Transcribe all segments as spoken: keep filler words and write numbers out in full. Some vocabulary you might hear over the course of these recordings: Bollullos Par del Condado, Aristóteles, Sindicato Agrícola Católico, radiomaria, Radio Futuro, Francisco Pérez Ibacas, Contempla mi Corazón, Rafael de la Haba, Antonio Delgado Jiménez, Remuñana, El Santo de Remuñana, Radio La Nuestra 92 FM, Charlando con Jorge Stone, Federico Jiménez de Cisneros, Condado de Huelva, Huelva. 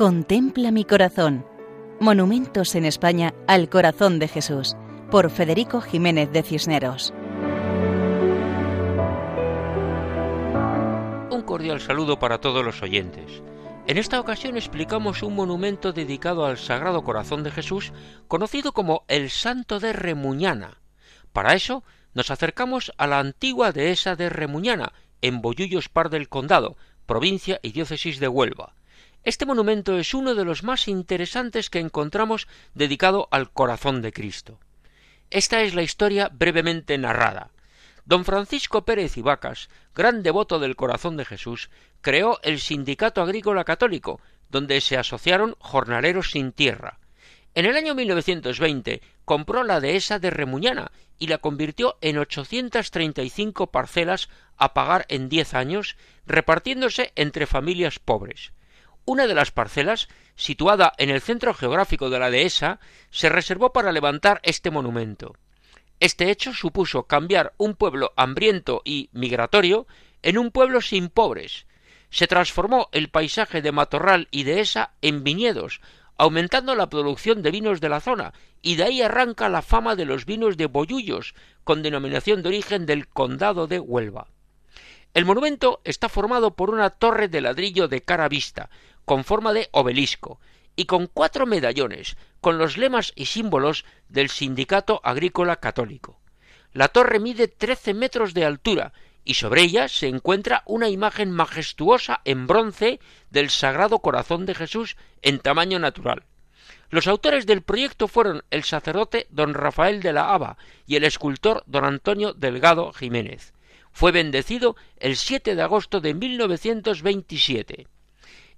Contempla mi corazón. Monumentos en España al corazón de Jesús, por Federico Jiménez de Cisneros. Un cordial saludo para todos los oyentes. En esta ocasión explicamos un monumento dedicado al Sagrado Corazón de Jesús, conocido como El Santo de Remuñana. Para eso nos acercamos a la antigua dehesa de Remuñana, en Bollullos Par del Condado, provincia y diócesis de Huelva. Este monumento es uno de los más interesantes que encontramos dedicado al corazón de Cristo. Esta es la historia brevemente narrada. Don Francisco Pérez Ibacas, gran devoto del corazón de Jesús, creó el Sindicato Agrícola Católico, donde se asociaron jornaleros sin tierra. En el año mil novecientos veinte compró la dehesa de Remuñana y la convirtió en ochocientas treinta y cinco parcelas a pagar en diez años, repartiéndose entre familias pobres. Una de las parcelas, situada en el centro geográfico de la dehesa, se reservó para levantar este monumento. Este hecho supuso cambiar un pueblo hambriento y migratorio en un pueblo sin pobres. Se transformó el paisaje de matorral y dehesa en viñedos, aumentando la producción de vinos de la zona, y de ahí arranca la fama de los vinos de Bollullos, con denominación de origen del Condado de Huelva. El monumento está formado por una torre de ladrillo de cara vista, con forma de obelisco, y con cuatro medallones, con los lemas y símbolos del Sindicato Agrícola Católico. La torre mide trece metros de altura, y sobre ella se encuentra una imagen majestuosa en bronce del Sagrado Corazón de Jesús en tamaño natural. Los autores del proyecto fueron el sacerdote don Rafael de la Haba y el escultor don Antonio Delgado Jiménez. Fue bendecido el siete de agosto de mil novecientos veintisiete.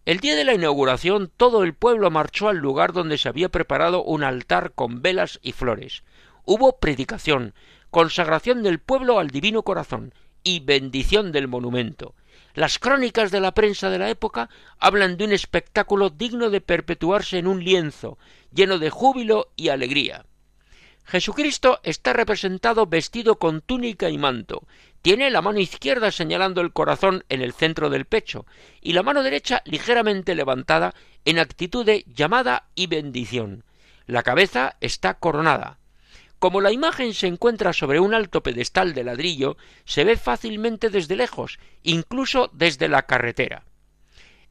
El día de la inauguración, todo el pueblo marchó al lugar donde se había preparado un altar con velas y flores. Hubo predicación, consagración del pueblo al Divino Corazón y bendición del monumento. Las crónicas de la prensa de la época hablan de un espectáculo digno de perpetuarse en un lienzo, lleno de júbilo y alegría. Jesucristo está representado vestido con túnica y manto. Tiene la mano izquierda señalando el corazón en el centro del pecho y la mano derecha ligeramente levantada en actitud de llamada y bendición. La cabeza está coronada. Como la imagen se encuentra sobre un alto pedestal de ladrillo, se ve fácilmente desde lejos, incluso desde la carretera.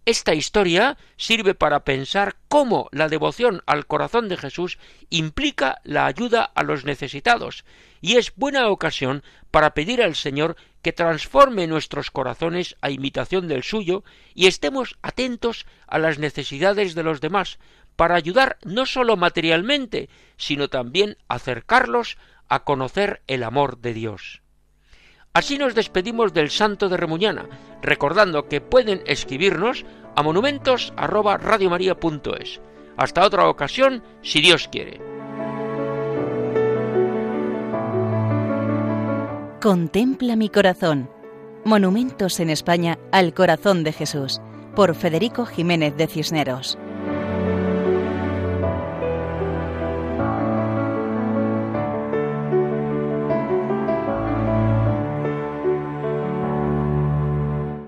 Esta historia sirve para pensar cómo la devoción al corazón de Jesús implica la ayuda a los necesitados, y es buena ocasión para pedir al Señor que transforme nuestros corazones a imitación del suyo y estemos atentos a las necesidades de los demás, para ayudar no solo materialmente, sino también acercarlos a conocer el amor de Dios. Así nos despedimos del Santo de Remuñana, recordando que pueden escribirnos a monumentos arroba radiomaria punto es. Hasta otra ocasión, si Dios quiere. Contempla mi corazón. Monumentos en España al corazón de Jesús, por Federico Jiménez de Cisneros.